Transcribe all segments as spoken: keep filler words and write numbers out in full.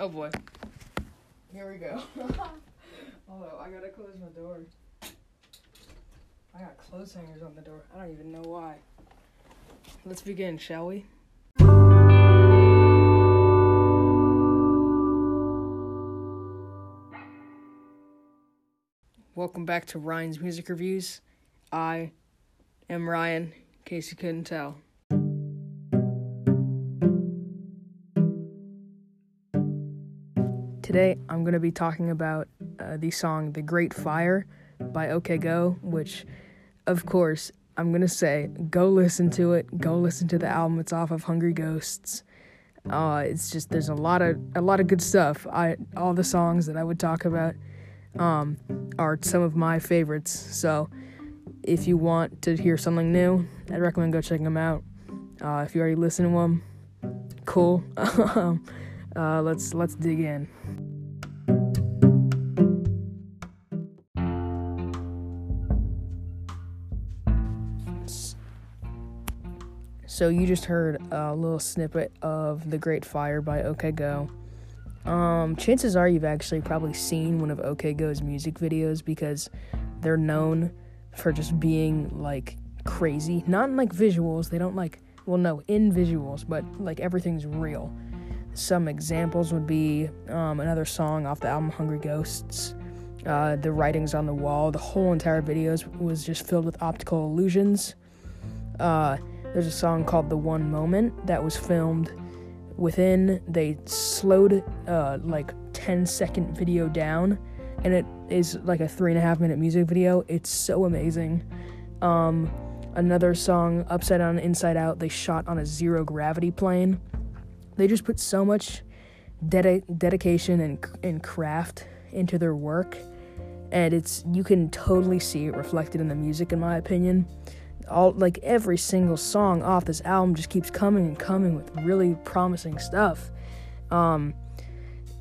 Oh boy. Here we go. Although I gotta close my door. I got clothes hangers on the door. I don't even know why. Let's begin, shall we? Welcome back to Ryan's Music Reviews. I am Ryan, in case you couldn't tell. Today, I'm going to be talking about uh, the song The Great Fire by OK Go, which, of course, I'm going to say, go listen to it. Go listen to the album. It's off of Hungry Ghosts. Uh, it's just, there's a lot of a lot of good stuff. I all the songs that I would talk about um, are some of my favorites. So if you want to hear something new, I'd recommend go checking them out. Uh, if you already listen to them, cool. Uh, let's let's dig in. So you just heard a little snippet of The Great Fire by OK Go. Um, chances are you've actually probably seen one of OK Go's music videos because they're known for just being like crazy. Not in like visuals, they don't like, well no, in visuals, but like everything's real. Some examples would be um, another song off the album Hungry Ghosts, uh, the writings on the wall. The whole entire video was just filled with optical illusions. Uh, there's a song called The One Moment that was filmed within. They slowed uh, like ten second video down, and it is like a three and a half minute music video. It's so amazing. Um, another song, Upside Down, Inside Out, they shot on a zero gravity plane. They just put so much ded- dedication and and craft into their work, and it's you can totally see it reflected in the music, in my opinion. All like every single song off this album just keeps coming and coming with really promising stuff. Um,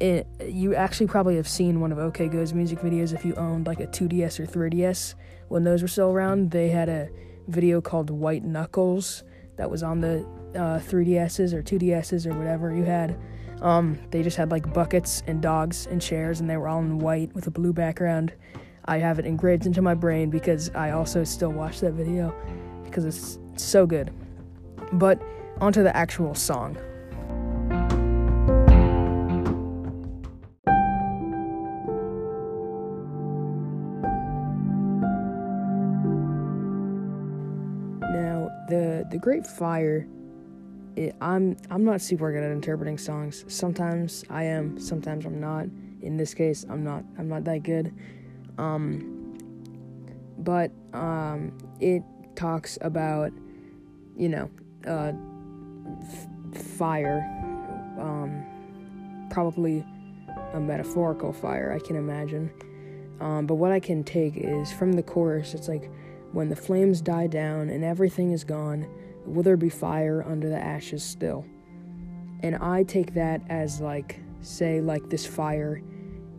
it, you actually probably have seen one of OK Go's music videos if you owned like a two D S or three D S when those were still around. They had a video called White Knuckles that was on the Uh, three D S's or two D S's or whatever you had. Um, they just had like buckets and dogs and chairs, and they were all in white with a blue background. I have it engraved into my brain because I also still watch that video because it's so good. But onto the actual song. Now, the the Great Fire. It, I'm I'm not super good at interpreting songs. Sometimes I am, sometimes I'm not. In this case, I'm not I'm not that good. Um, but um, it talks about, you know, uh, f- fire, um, probably a metaphorical fire, I can imagine. Um, but what I can take is from the chorus. It's like, when the flames die down and everything is gone, will there be fire under the ashes still? And I take that as, like, say, like, this fire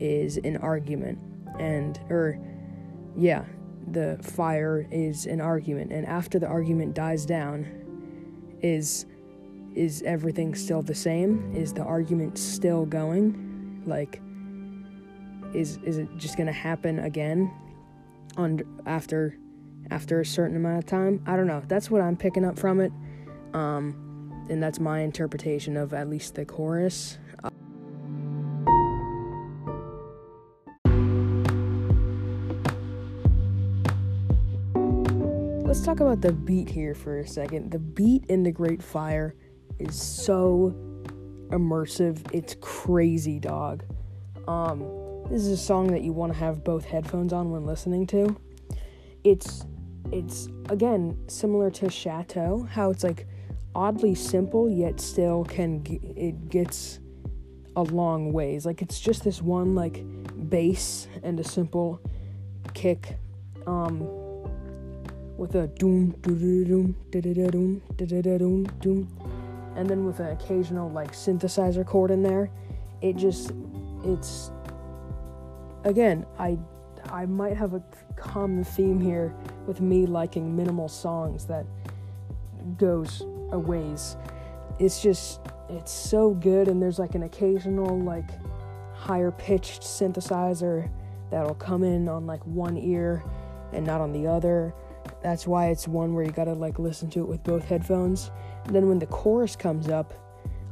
is an argument, and, or, yeah, the fire is an argument, and after the argument dies down, is, is everything still the same? Is the argument still going? Like, is, is it just gonna happen again on, after... after a certain amount of time? I don't know. That's what I'm picking up from it. Um, and that's my interpretation of at least the chorus. Uh, let's talk about the beat here for a second. The beat in The Great Fire is so immersive. It's crazy, dog. Um, this is a song that you want to have both headphones on when listening to. It's, it's again, similar to Chateau, how it's, like, oddly simple, yet still can, g- it gets a long ways. Like, it's just this one, like, bass and a simple kick, um, with a doom, doo-doo-doom, da-da-da-doom, da-da-da-doom, doom, and then with an occasional, like, synthesizer chord in there. It just, it's, again, I... I might have a common theme here with me liking minimal songs that goes a ways. It's just It's so good, and there's like an occasional like higher pitched synthesizer that'll come in on like one ear and not on the other. That's why it's one where you gotta like listen to it with both headphones. And then when the chorus comes up,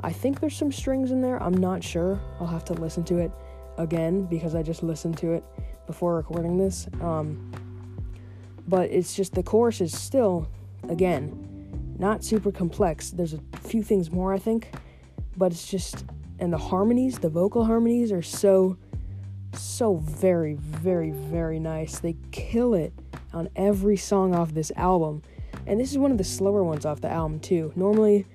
I think there's some strings in there. I'm not sure. I'll have to listen to it again because I just listened to it before recording this. Um, but it's just the chorus is still, again, not super complex. There's a few things more, I think, but it's just, and the harmonies, the vocal harmonies are so, so very, very, very nice. They kill it on every song off this album. And this is one of the slower ones off the album too. Normally,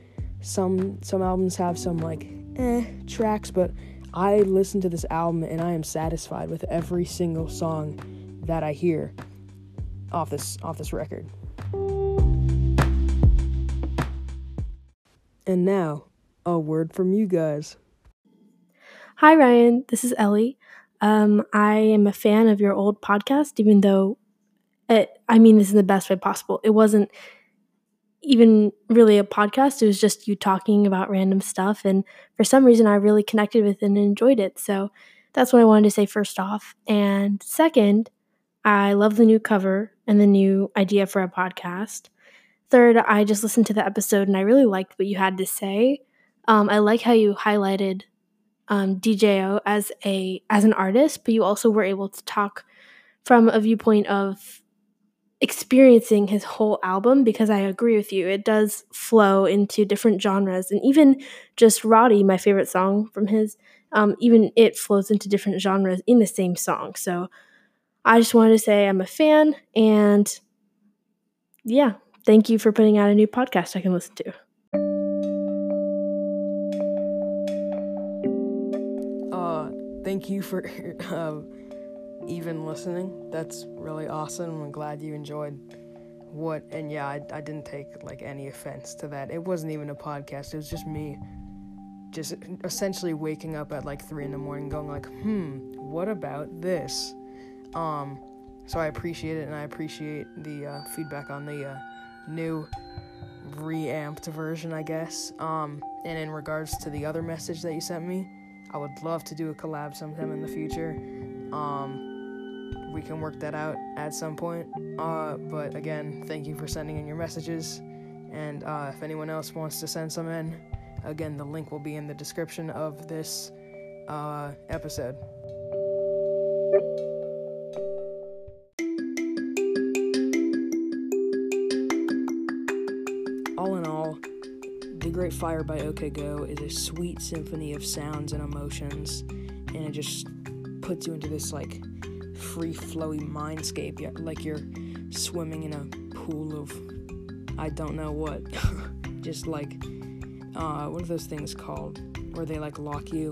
Some some albums have some, like, eh, tracks, but I listen to this album and I am satisfied with every single song that I hear off this, off this record. And now, a word from you guys. Hi, Ryan. This is Ellie. Um, I am a fan of your old podcast, even though, it, I mean this in the best way possible. It wasn't even really a podcast. It was just you talking about random stuff, and for some reason I really connected with it and enjoyed it. So that's what I wanted to say first off. And second, I love the new cover and the new idea for a podcast. Third, I just listened to the episode and I really liked what you had to say. Um, I like how you highlighted um, D J O as a as an artist, but you also were able to talk from a viewpoint of experiencing his whole album, because I agree with you, it does flow into different genres, and even just Roddy, my favorite song from his, um, even it flows into different genres in the same song. So I just wanted to say I'm a fan, and yeah, thank you for putting out a new podcast I can listen to. Uh, thank you for um even listening. That's really awesome. I'm glad you enjoyed what, and yeah, I, I didn't take like any offense to that. It wasn't even a podcast. It was just me just essentially waking up at like three in the morning going like, hmm, what about this? Um, so I appreciate it, and I appreciate the uh, feedback on the uh, new reamped version, I guess. Um, and in regards to the other message that you sent me, I would love to do a collab sometime in the future. Um, we can work that out at some point, uh, but again, thank you for sending in your messages, and uh, if anyone else wants to send some in, again, the link will be in the description of this uh, episode. All in all, The Great Fire by OK Go is a sweet symphony of sounds and emotions, and it just puts you into this, like, free flowy mindscape, like you're swimming in a pool of I don't know what. Just like uh what are those things called where they like lock you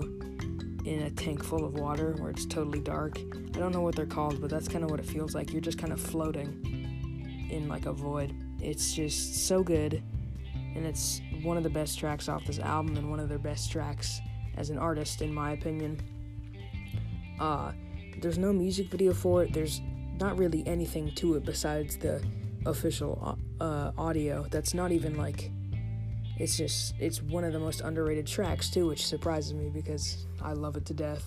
in a tank full of water where it's totally dark? I don't know what they're called, but that's kind of what it feels like. You're just kind of floating in like a void. It's just so good, and it's one of the best tracks off this album, and one of their best tracks as an artist, in my opinion. uh There's no music video for it. There's not really anything to it besides the official uh, audio. That's not even like, it's just, it's one of the most underrated tracks too, which surprises me because I love it to death.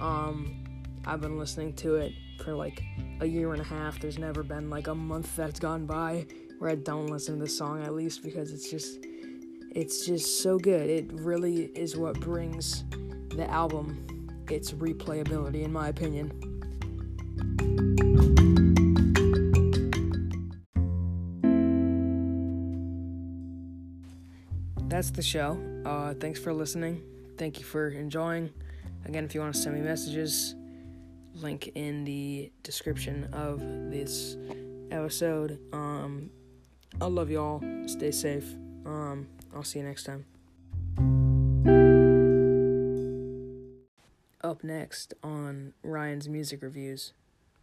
Um, I've been listening to it for like a year and a half. There's never been like a month that's gone by where I don't listen to this song, at least, because it's just, it's just so good. It really is what brings the album its replayability, in my opinion. That's the show. Uh, thanks for listening. Thank you for enjoying. Again, if you want to send me messages, link in the description of this episode. Um, I love y'all. Stay safe. Um, I'll see you next time. Up next on Ryan's Music Reviews.